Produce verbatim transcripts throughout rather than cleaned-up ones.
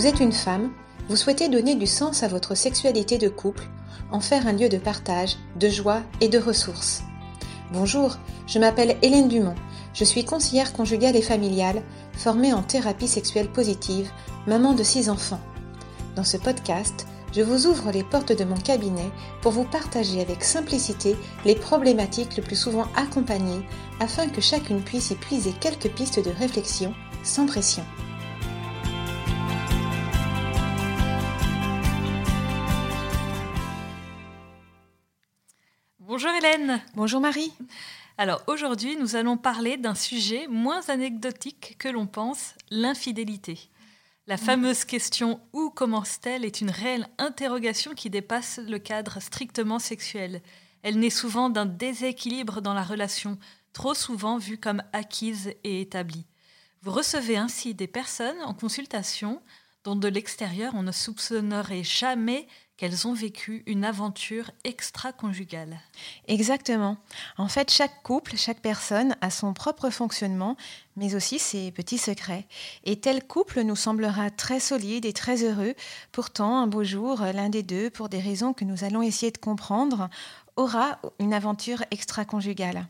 vous êtes une femme, vous souhaitez donner du sens à votre sexualité de couple, en faire un lieu de partage, de joie et de ressources. Bonjour, je m'appelle Hélène Dumont, je suis conseillère conjugale et familiale, formée en thérapie sexuelle positive, maman de six enfants. Dans ce podcast, je vous ouvre les portes de mon cabinet pour vous partager avec simplicité les problématiques le plus souvent accompagnées afin que chacune puisse y puiser quelques pistes de réflexion sans pression. Bonjour Hélène. Bonjour Marie. Alors aujourd'hui, nous allons parler d'un sujet moins anecdotique que l'on pense, l'infidélité. La fameuse question « Où commence-t-elle » est une réelle interrogation qui dépasse le cadre strictement sexuel. Elle naît souvent d'un déséquilibre dans la relation, trop souvent vue comme acquise et établie. Vous recevez ainsi des personnes en consultation dont de l'extérieur on ne soupçonnerait jamais qu'elles ont vécu une aventure extra-conjugale. Exactement. En fait, chaque couple, chaque personne a son propre fonctionnement, mais aussi ses petits secrets. Et tel couple nous semblera très solide et très heureux. Pourtant, un beau jour, l'un des deux, pour des raisons que nous allons essayer de comprendre, aura une aventure extra-conjugale.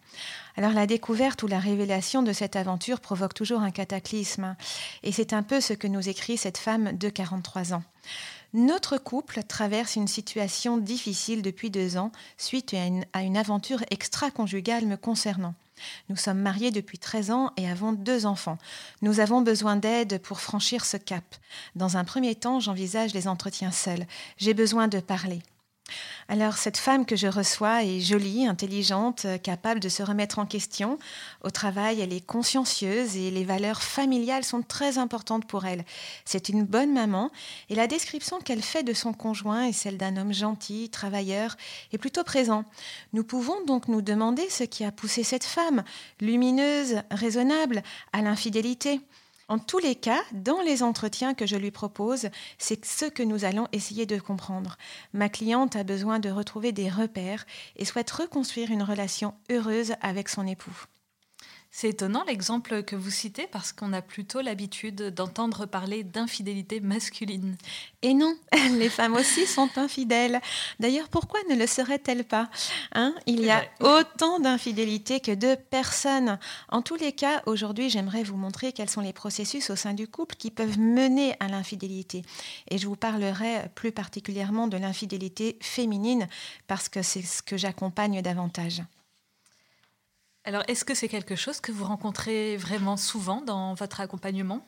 Alors la découverte ou la révélation de cette aventure provoque toujours un cataclysme. Et c'est un peu ce que nous écrit cette femme de quarante-trois ans. Notre couple traverse une situation difficile depuis deux ans suite à une, à une aventure extra-conjugale me concernant. Nous sommes mariés depuis treize ans et avons deux enfants. Nous avons besoin d'aide pour franchir ce cap. Dans un premier temps, j'envisage les entretiens seuls. J'ai besoin de parler. Alors, cette femme que je reçois est jolie, intelligente, capable de se remettre en question. Au travail, elle est consciencieuse et les valeurs familiales sont très importantes pour elle. C'est une bonne maman et la description qu'elle fait de son conjoint est celle d'un homme gentil, travailleur et plutôt présent. Nous pouvons donc nous demander ce qui a poussé cette femme, lumineuse, raisonnable, à l'infidélité. En tous les cas, dans les entretiens que je lui propose, c'est ce que nous allons essayer de comprendre. Ma cliente a besoin de retrouver des repères et souhaite reconstruire une relation heureuse avec son époux. C'est étonnant l'exemple que vous citez parce qu'on a plutôt l'habitude d'entendre parler d'infidélité masculine. Et non, les femmes aussi sont infidèles. D'ailleurs, pourquoi ne le seraient-elles pas hein ? Il y a autant d'infidélité que de personnes. En tous les cas, aujourd'hui, j'aimerais vous montrer quels sont les processus au sein du couple qui peuvent mener à l'infidélité. Et je vous parlerai plus particulièrement de l'infidélité féminine parce que c'est ce que j'accompagne davantage. Alors, est-ce que c'est quelque chose que vous rencontrez vraiment souvent dans votre accompagnement ?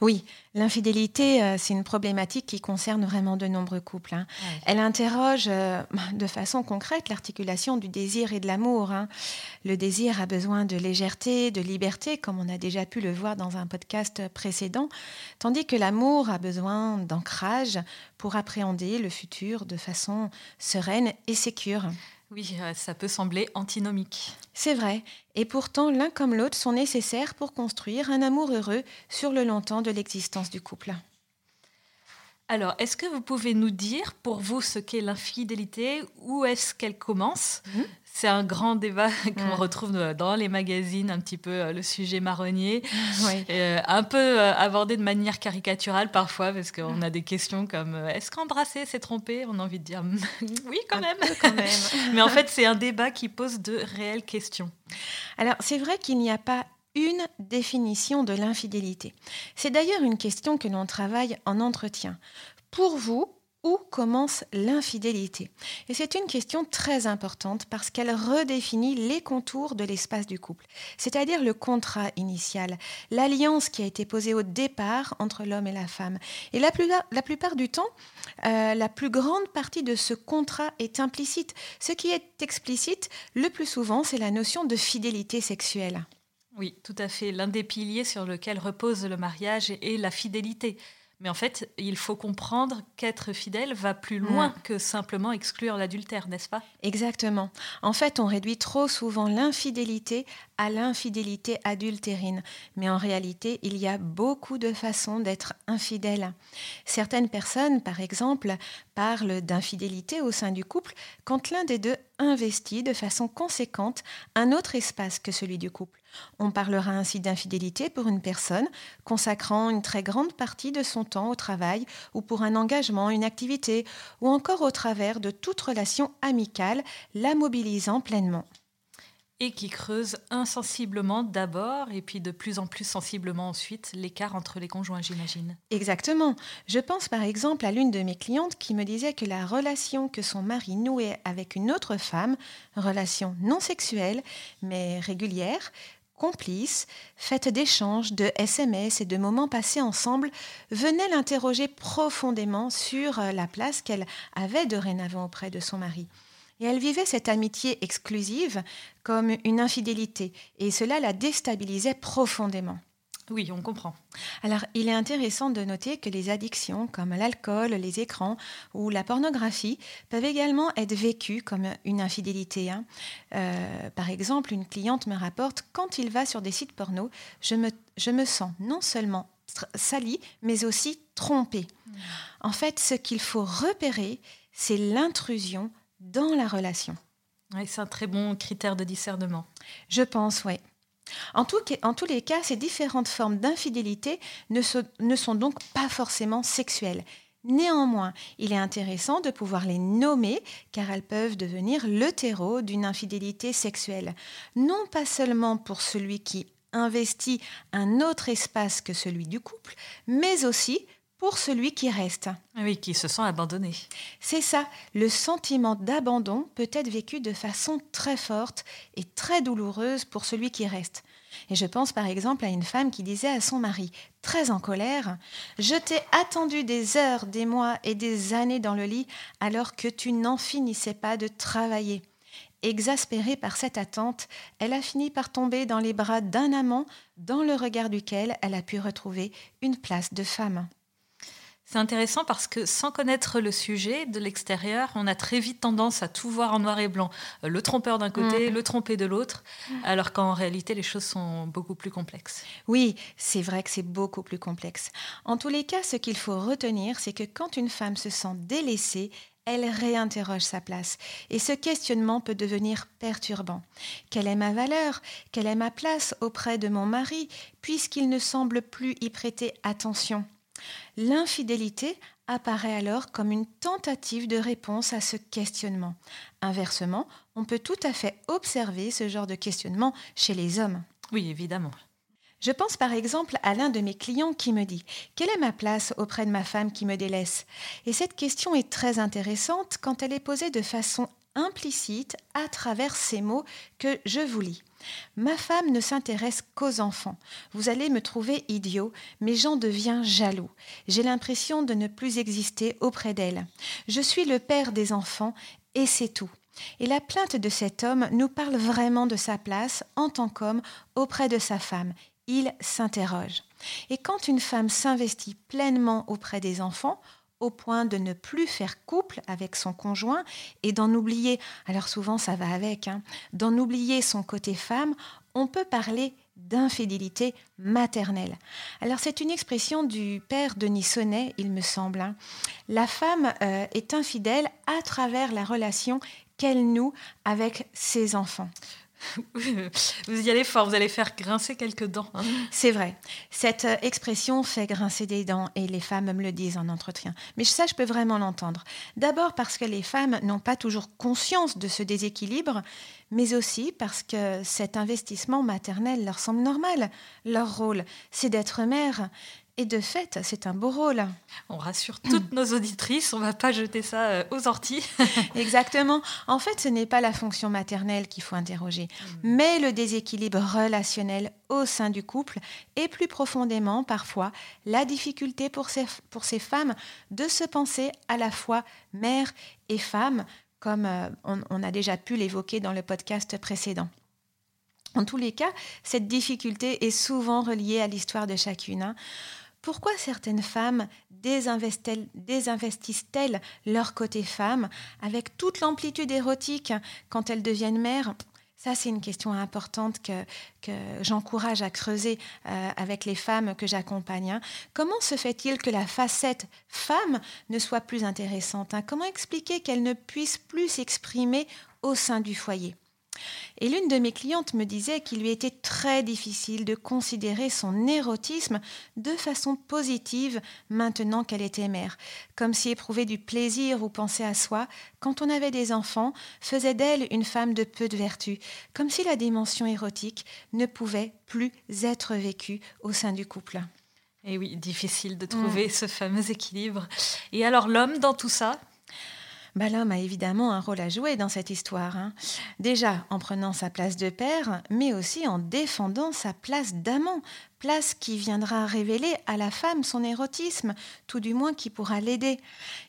Oui, l'infidélité, c'est une problématique qui concerne vraiment de nombreux couples. Hein. Ouais. Elle interroge euh, de façon concrète l'articulation du désir et de l'amour. Hein. Le désir a besoin de légèreté, de liberté, comme on a déjà pu le voir dans un podcast précédent, tandis que l'amour a besoin d'ancrage pour appréhender le futur de façon sereine et sécure. Oui, ça peut sembler antinomique. C'est vrai. Et pourtant, l'un comme l'autre sont nécessaires pour construire un amour heureux sur le long terme de l'existence du couple. Alors, est-ce que vous pouvez nous dire, pour vous, ce qu'est l'infidélité ? Où est-ce qu'elle commence ? mmh. C'est un grand débat qu'on retrouve dans les magazines, un petit peu le sujet marronnier, oui. euh, un peu abordé de manière caricaturale parfois, parce qu'on a des questions comme « Est-ce qu'embrasser, c'est tromper ?» On a envie de dire « Oui, quand même !» quand même. Mais en fait, c'est un débat qui pose de réelles questions. Alors, c'est vrai qu'il n'y a pas une définition de l'infidélité. C'est d'ailleurs une question que l'on travaille en entretien. Pour vous, où commence l'infidélité ? Et c'est une question très importante parce qu'elle redéfinit les contours de l'espace du couple, c'est-à-dire le contrat initial, l'alliance qui a été posée au départ entre l'homme et la femme. Et la, plus, la plupart du temps, euh, la plus grande partie de ce contrat est implicite. Ce qui est explicite, le plus souvent, c'est la notion de fidélité sexuelle. Oui, tout à fait. L'un des piliers sur lequel repose le mariage est la fidélité. Mais en fait, il faut comprendre qu'être fidèle va plus loin mmh. que simplement exclure l'adultère, n'est-ce pas ? Exactement. En fait, on réduit trop souvent l'infidélité à l'infidélité adultérine. Mais en réalité, il y a beaucoup de façons d'être infidèle. Certaines personnes, par exemple, parle d'infidélité au sein du couple quand l'un des deux investit de façon conséquente un autre espace que celui du couple. On parlera ainsi d'infidélité pour une personne consacrant une très grande partie de son temps au travail ou pour un engagement, une activité, ou encore au travers de toute relation amicale, la mobilisant pleinement. Et qui creuse insensiblement d'abord et puis de plus en plus sensiblement ensuite l'écart entre les conjoints, j'imagine. Exactement. Je pense par exemple à l'une de mes clientes qui me disait que la relation que son mari nouait avec une autre femme, relation non sexuelle mais régulière, complice, faite d'échanges, de S M S et de moments passés ensemble, venait l'interroger profondément sur la place qu'elle avait dorénavant auprès de son mari. Et elle vivait cette amitié exclusive comme une infidélité, et cela la déstabilisait profondément. Oui, on comprend. Alors, il est intéressant de noter que les addictions comme l'alcool, les écrans ou la pornographie peuvent également être vécues comme une infidélité. Hein. Euh, par exemple, une cliente me rapporte « Quand il va sur des sites porno, je me, je me sens non seulement salie, mais aussi trompée. » En fait, ce qu'il faut repérer, c'est l'intrusion dans la relation. Oui, c'est un très bon critère de discernement. Je pense, oui. En, tout, en tous les cas, ces différentes formes d'infidélité ne, se, ne sont donc pas forcément sexuelles. Néanmoins, il est intéressant de pouvoir les nommer car elles peuvent devenir le terreau d'une infidélité sexuelle. Non pas seulement pour celui qui investit un autre espace que celui du couple, mais aussi pour celui qui reste. Oui, qui se sent abandonné. C'est ça, le sentiment d'abandon peut être vécu de façon très forte et très douloureuse pour celui qui reste. Et je pense par exemple à une femme qui disait à son mari, très en colère, « Je t'ai attendu des heures, des mois et des années dans le lit alors que tu n'en finissais pas de travailler. » Exaspérée par cette attente, elle a fini par tomber dans les bras d'un amant dans le regard duquel elle a pu retrouver une place de femme. C'est intéressant parce que sans connaître le sujet de l'extérieur, on a très vite tendance à tout voir en noir et blanc. Le trompeur d'un côté, mmh. le trompé de l'autre, mmh. alors qu'en réalité, les choses sont beaucoup plus complexes. Oui, c'est vrai que c'est beaucoup plus complexe. En tous les cas, ce qu'il faut retenir, c'est que quand une femme se sent délaissée, elle réinterroge sa place. Et ce questionnement peut devenir perturbant. Quelle est ma valeur ? Quelle est ma place auprès de mon mari, puisqu'il ne semble plus y prêter attention ? L'infidélité apparaît alors comme une tentative de réponse à ce questionnement. Inversement, on peut tout à fait observer ce genre de questionnement chez les hommes. Oui, évidemment. Je pense par exemple à l'un de mes clients qui me dit « Quelle est ma place auprès de ma femme qui me délaisse ?» Et cette question est très intéressante quand elle est posée de façon implicite à travers ces mots que je vous lis. « Ma femme ne s'intéresse qu'aux enfants. Vous allez me trouver idiot, mais j'en deviens jaloux. J'ai l'impression de ne plus exister auprès d'elle. Je suis le père des enfants et c'est tout. » Et la plainte de cet homme nous parle vraiment de sa place en tant qu'homme auprès de sa femme. Il s'interroge. Et quand une femme s'investit pleinement auprès des enfants, au point de ne plus faire couple avec son conjoint et d'en oublier, alors souvent ça va avec, hein, d'en oublier son côté femme, on peut parler d'infidélité maternelle. Alors c'est une expression du père Denis Sonnet, il me semble. Hein. La femme euh, est infidèle à travers la relation qu'elle noue avec ses enfants. Vous y allez fort, vous allez faire grincer quelques dents. Hein. C'est vrai. Cette expression fait grincer des dents et les femmes me le disent en entretien. Mais ça, je peux vraiment l'entendre. D'abord parce que les femmes n'ont pas toujours conscience de ce déséquilibre, mais aussi parce que cet investissement maternel leur semble normal. Leur rôle, c'est d'être mère. Et de fait, c'est un beau rôle. On rassure toutes nos auditrices, on ne va pas jeter ça aux orties. Exactement. En fait, ce n'est pas la fonction maternelle qu'il faut interroger, mmh. mais le déséquilibre relationnel au sein du couple et plus profondément, parfois, la difficulté pour ces, pour ces femmes de se penser à la fois mère et femme, comme euh, on, on a déjà pu l'évoquer dans le podcast précédent. En tous les cas, cette difficulté est souvent reliée à l'histoire de chacune. Hein. Pourquoi certaines femmes désinvestissent-elles leur côté femme avec toute l'amplitude érotique quand elles deviennent mères ? Ça, c'est une question importante que, que j'encourage à creuser euh, avec les femmes que j'accompagne. Hein. Comment se fait-il que la facette femme ne soit plus intéressante, hein? Comment expliquer qu'elle ne puisse plus s'exprimer au sein du foyer ? Et l'une de mes clientes me disait qu'il lui était très difficile de considérer son érotisme de façon positive maintenant qu'elle était mère, comme si éprouver du plaisir ou penser à soi, quand on avait des enfants, faisait d'elle une femme de peu de vertu, comme si la dimension érotique ne pouvait plus être vécue au sein du couple. Et oui, difficile de trouver mmh. ce fameux équilibre. Et alors l'homme dans tout ça ? Bah, l'homme a évidemment un rôle à jouer dans cette histoire. Hein. Déjà en prenant sa place de père, mais aussi en défendant sa place d'amant, place qui viendra révéler à la femme son érotisme, tout du moins qui pourra l'aider.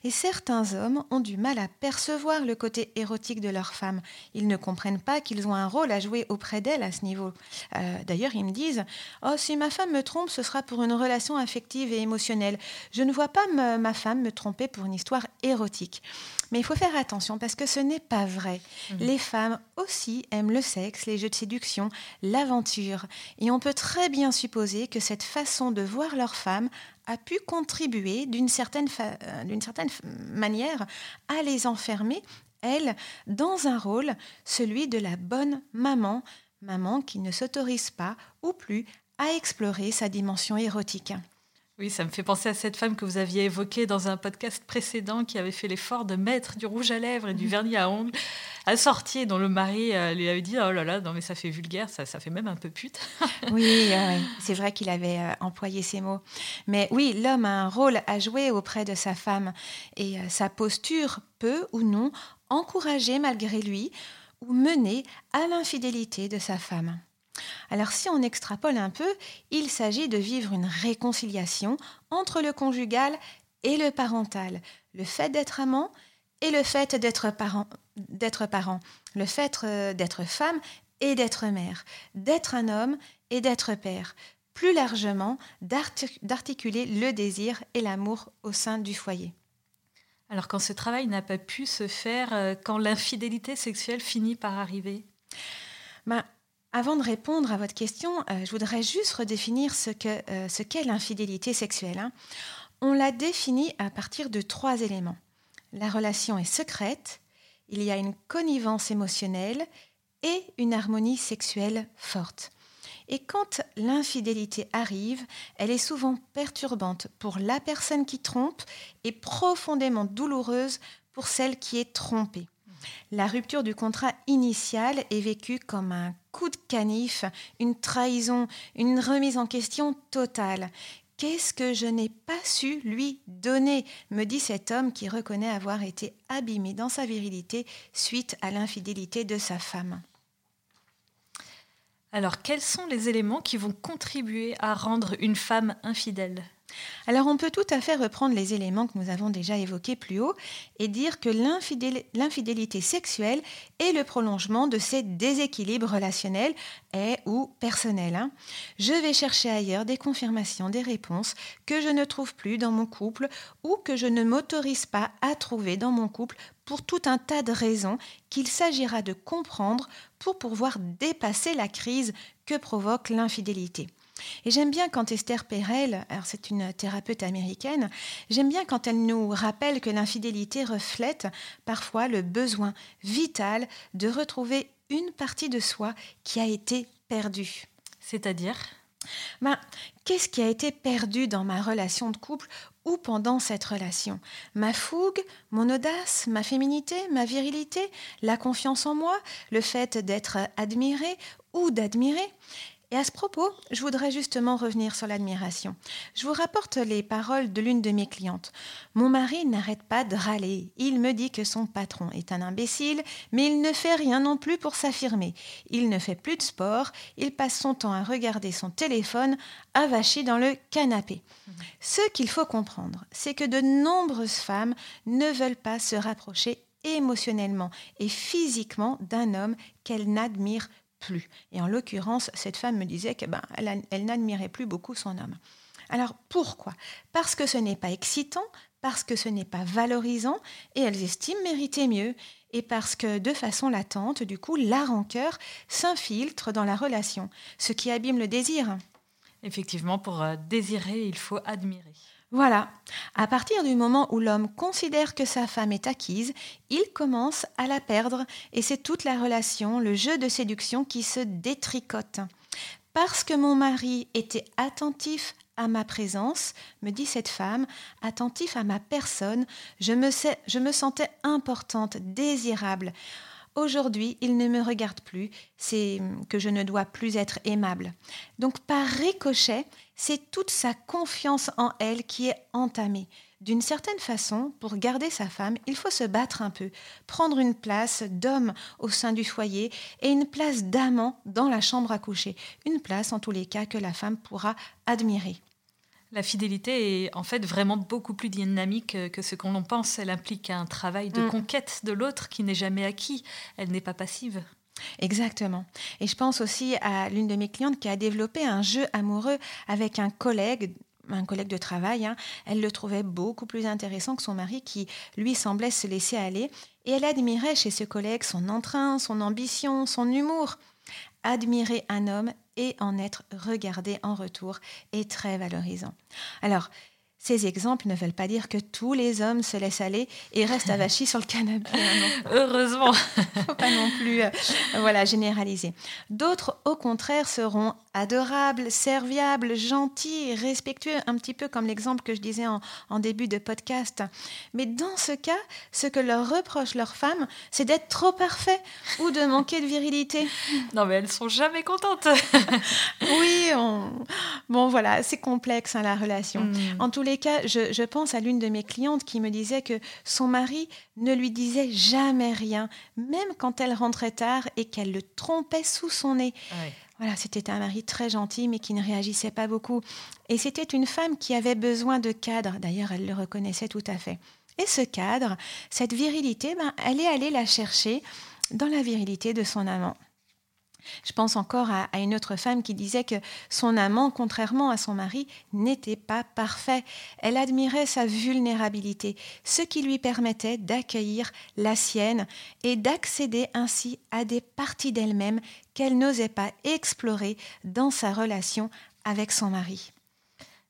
Et certains hommes ont du mal à percevoir le côté érotique de leur femme. Ils ne comprennent pas qu'ils ont un rôle à jouer auprès d'elle à ce niveau. Euh, d'ailleurs, ils me disent « Oh, si ma femme me trompe, ce sera pour une relation affective et émotionnelle. Je ne vois pas me, ma femme me tromper pour une histoire érotique. » Mais il faut faire attention parce que ce n'est pas vrai. Mmh. Les femmes aussi aiment le sexe, les jeux de séduction, l'aventure. Et on peut très bien supposer que cette façon de voir leur femme a pu contribuer d'une certaine, fa- d'une certaine manière à les enfermer, elles, dans un rôle, celui de la bonne maman, maman qui ne s'autorise pas ou plus à explorer sa dimension érotique. Oui, ça me fait penser à cette femme que vous aviez évoquée dans un podcast précédent qui avait fait l'effort de mettre du rouge à lèvres et du vernis à ongles assorti et dont le mari euh, lui avait dit « Oh là là, non mais ça fait vulgaire, ça, ça fait même un peu pute. » Oui, euh, c'est vrai qu'il avait euh, employé ces mots. Mais oui, l'homme a un rôle à jouer auprès de sa femme et euh, sa posture peut ou non encourager malgré lui ou mener à l'infidélité de sa femme. Alors si on extrapole un peu, il s'agit de vivre une réconciliation entre le conjugal et le parental, le fait d'être amant et le fait d'être parent, d'être parent, le fait d'être femme et d'être mère, d'être un homme et d'être père, plus largement d'art- d'articuler le désir et l'amour au sein du foyer. Alors quand ce travail n'a pas pu se faire, quand l'infidélité sexuelle finit par arriver ? Ben, Avant de répondre à votre question, euh, je voudrais juste redéfinir ce, que, euh, ce qu'est l'infidélité sexuelle. Hein. On la définit à partir de trois éléments. La relation est secrète, il y a une connivence émotionnelle et une harmonie sexuelle forte. Et quand l'infidélité arrive, elle est souvent perturbante pour la personne qui trompe et profondément douloureuse pour celle qui est trompée. La rupture du contrat initial est vécue comme un coup de canif, une trahison, une remise en question totale. « Qu'est-ce que je n'ai pas su lui donner ?» me dit cet homme qui reconnaît avoir été abîmé dans sa virilité suite à l'infidélité de sa femme. Alors, quels sont les éléments qui vont contribuer à rendre une femme infidèle ? Alors, on peut tout à fait reprendre les éléments que nous avons déjà évoqués plus haut et dire que l'infidélité, l'infidélité sexuelle est le prolongement de ces déséquilibres relationnels et ou personnels. Hein. Je vais chercher ailleurs des confirmations, des réponses que je ne trouve plus dans mon couple ou que je ne m'autorise pas à trouver dans mon couple pour tout un tas de raisons qu'il s'agira de comprendre pour pouvoir dépasser la crise que provoque l'infidélité. Et j'aime bien quand Esther Perel, alors c'est une thérapeute américaine, j'aime bien quand elle nous rappelle que l'infidélité reflète parfois le besoin vital de retrouver une partie de soi qui a été perdue. C'est-à-dire ? Ben, qu'est-ce qui a été perdu dans ma relation de couple ou pendant cette relation ? Ma fougue, mon audace, ma féminité, ma virilité, la confiance en moi, le fait d'être admirée ou d'admirer ? Et à ce propos, je voudrais justement revenir sur l'admiration. Je vous rapporte les paroles de l'une de mes clientes. « Mon mari n'arrête pas de râler. Il me dit que son patron est un imbécile, mais il ne fait rien non plus pour s'affirmer. Il ne fait plus de sport, il passe son temps à regarder son téléphone, avachi dans le canapé. » Ce qu'il faut comprendre, c'est que de nombreuses femmes ne veulent pas se rapprocher émotionnellement et physiquement d'un homme qu'elles n'admirent plus. Et en l'occurrence, cette femme me disait qu'elle ben, elle n'admirait plus beaucoup son homme. Alors pourquoi ? Parce que ce n'est pas excitant, parce que ce n'est pas valorisant et elles estiment mériter mieux. Et parce que, de façon latente, du coup, la rancœur s'infiltre dans la relation, ce qui abîme le désir. Effectivement, pour euh, désirer, il faut admirer. Voilà. À partir du moment où l'homme considère que sa femme est acquise, il commence à la perdre. Et c'est toute la relation, le jeu de séduction qui se détricote. Parce que mon mari était attentif à ma présence, me dit cette femme, attentif à ma personne, je me, sais, je me sentais importante, désirable. Aujourd'hui, il ne me regarde plus, c'est que je ne dois plus être aimable. Donc par ricochet, c'est toute sa confiance en elle qui est entamée. D'une certaine façon, pour garder sa femme, il faut se battre un peu, prendre une place d'homme au sein du foyer et une place d'amant dans la chambre à coucher. Une place, en tous les cas, que la femme pourra admirer. La fidélité est en fait vraiment beaucoup plus dynamique que ce qu'on en pense. Elle implique un travail de mmh. conquête de l'autre qui n'est jamais acquis. Elle n'est pas passive. Exactement. Et je pense aussi à l'une de mes clientes qui a développé un jeu amoureux avec un collègue, un collègue de travail. Hein. Elle le trouvait beaucoup plus intéressant que son mari qui, lui, semblait se laisser aller. Et elle admirait chez ce collègue son entrain, son ambition, son humour. Admirer un homme et en être regardé en retour est très valorisant. Alors, ces exemples ne veulent pas dire que tous les hommes se laissent aller et restent avachis sur le canapé. Ah heureusement. Faut pas non plus euh, voilà, généraliser. D'autres, au contraire, seront adorables, serviables, gentils, respectueux, un petit peu comme l'exemple que je disais en, en début de podcast. Mais dans ce cas, ce que leur reproche leur femme, c'est d'être trop parfait ou de manquer de virilité. Non, mais elles sont jamais contentes. Oui, on... bon voilà, c'est complexe hein, la relation. Mmh. En tous les cas, je, je pense à l'une de mes clientes qui me disait que son mari ne lui disait jamais rien, même quand elle rentrait tard et qu'elle le trompait sous son nez. Ouais. Voilà, c'était un mari très gentil, mais qui ne réagissait pas beaucoup. Et c'était une femme qui avait besoin de cadre. D'ailleurs, elle le reconnaissait tout à fait. Et ce cadre, cette virilité, ben, elle est allée la chercher dans la virilité de son amant. Je pense encore à, à une autre femme qui disait que son amant, contrairement à son mari, n'était pas parfait. Elle admirait sa vulnérabilité, ce qui lui permettait d'accueillir la sienne et d'accéder ainsi à des parties d'elle-même qu'elle n'osait pas explorer dans sa relation avec son mari.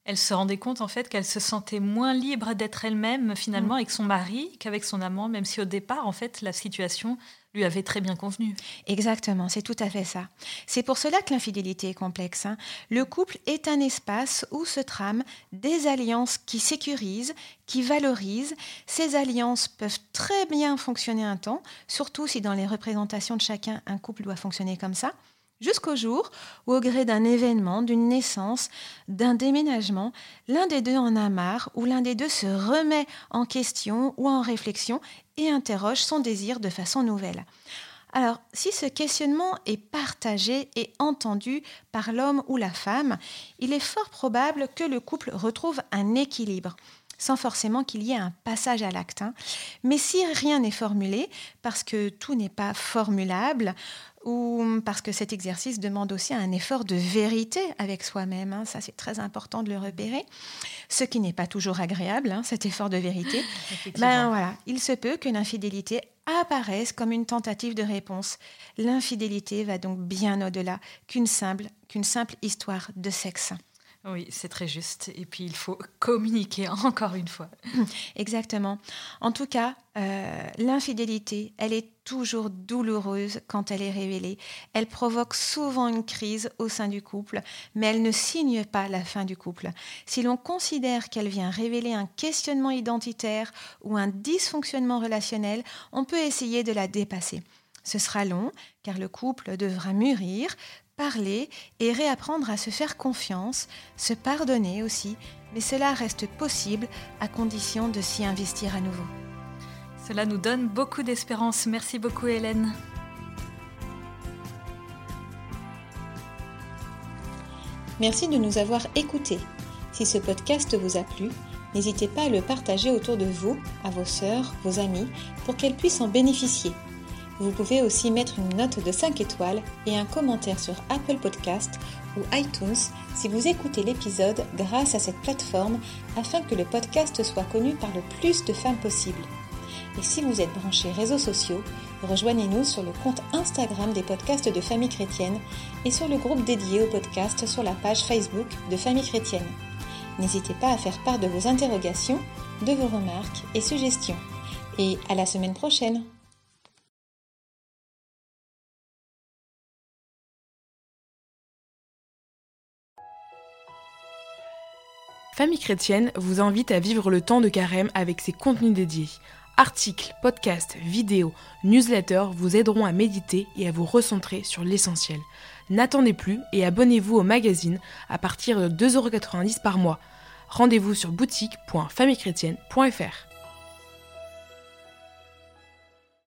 Elle se rendait compte en fait qu'elle se sentait moins libre d'être elle-même finalement mmh. avec son mari qu'avec son amant, même si au départ en fait la situation lui avait très bien convenu. Exactement, c'est tout à fait ça. C'est pour cela que l'infidélité est complexe. Hein. Le couple est un espace où se trament des alliances qui sécurisent, qui valorisent. Ces alliances peuvent très bien fonctionner un temps, surtout si dans les représentations de chacun, un couple doit fonctionner comme ça, jusqu'au jour où, au gré d'un événement, d'une naissance, d'un déménagement, l'un des deux en a marre ou l'un des deux se remet en question ou en réflexion et interroge son désir de façon nouvelle. Alors, si ce questionnement est partagé et entendu par l'homme ou la femme, il est fort probable que le couple retrouve un équilibre, sans forcément qu'il y ait un passage à l'acte. Hein. Mais si rien n'est formulé, parce que tout n'est pas formulable, ou parce que cet exercice demande aussi un effort de vérité avec soi-même, hein, ça c'est très important de le repérer, ce qui n'est pas toujours agréable, hein, cet effort de vérité, ben, voilà, il se peut que l'infidélité apparaisse comme une tentative de réponse. L'infidélité va donc bien au-delà qu'une simple, qu'une simple histoire de sexe. Oui, c'est très juste. Et puis, il faut communiquer encore une fois. Exactement. En tout cas, euh, l'infidélité, elle est toujours douloureuse quand elle est révélée. Elle provoque souvent une crise au sein du couple, mais elle ne signe pas la fin du couple. Si l'on considère qu'elle vient révéler un questionnement identitaire ou un dysfonctionnement relationnel, on peut essayer de la dépasser. Ce sera long, car le couple devra mûrir, parler et réapprendre à se faire confiance, se pardonner aussi, mais cela reste possible à condition de s'y investir à nouveau. Cela nous donne beaucoup d'espérance. Merci beaucoup Hélène. Merci de nous avoir écoutés. Si ce podcast vous a plu, n'hésitez pas à le partager autour de vous, à vos sœurs, vos amis, pour qu'elles puissent en bénéficier. Vous pouvez aussi mettre une note de cinq étoiles et un commentaire sur Apple Podcasts ou iTunes si vous écoutez l'épisode grâce à cette plateforme afin que le podcast soit connu par le plus de femmes possible. Et si vous êtes branchés réseaux sociaux, rejoignez-nous sur le compte Instagram des podcasts de Famille Chrétienne et sur le groupe dédié au podcast sur la page Facebook de Famille Chrétienne. N'hésitez pas à faire part de vos interrogations, de vos remarques et suggestions. Et à la semaine prochaine! Famille Chrétienne vous invite à vivre le temps de carême avec ses contenus dédiés. Articles, podcasts, vidéos, newsletters vous aideront à méditer et à vous recentrer sur l'essentiel. N'attendez plus et abonnez-vous au magazine à partir de deux euros quatre-vingt-dix par mois. Rendez-vous sur boutique point famille chrétienne point f r.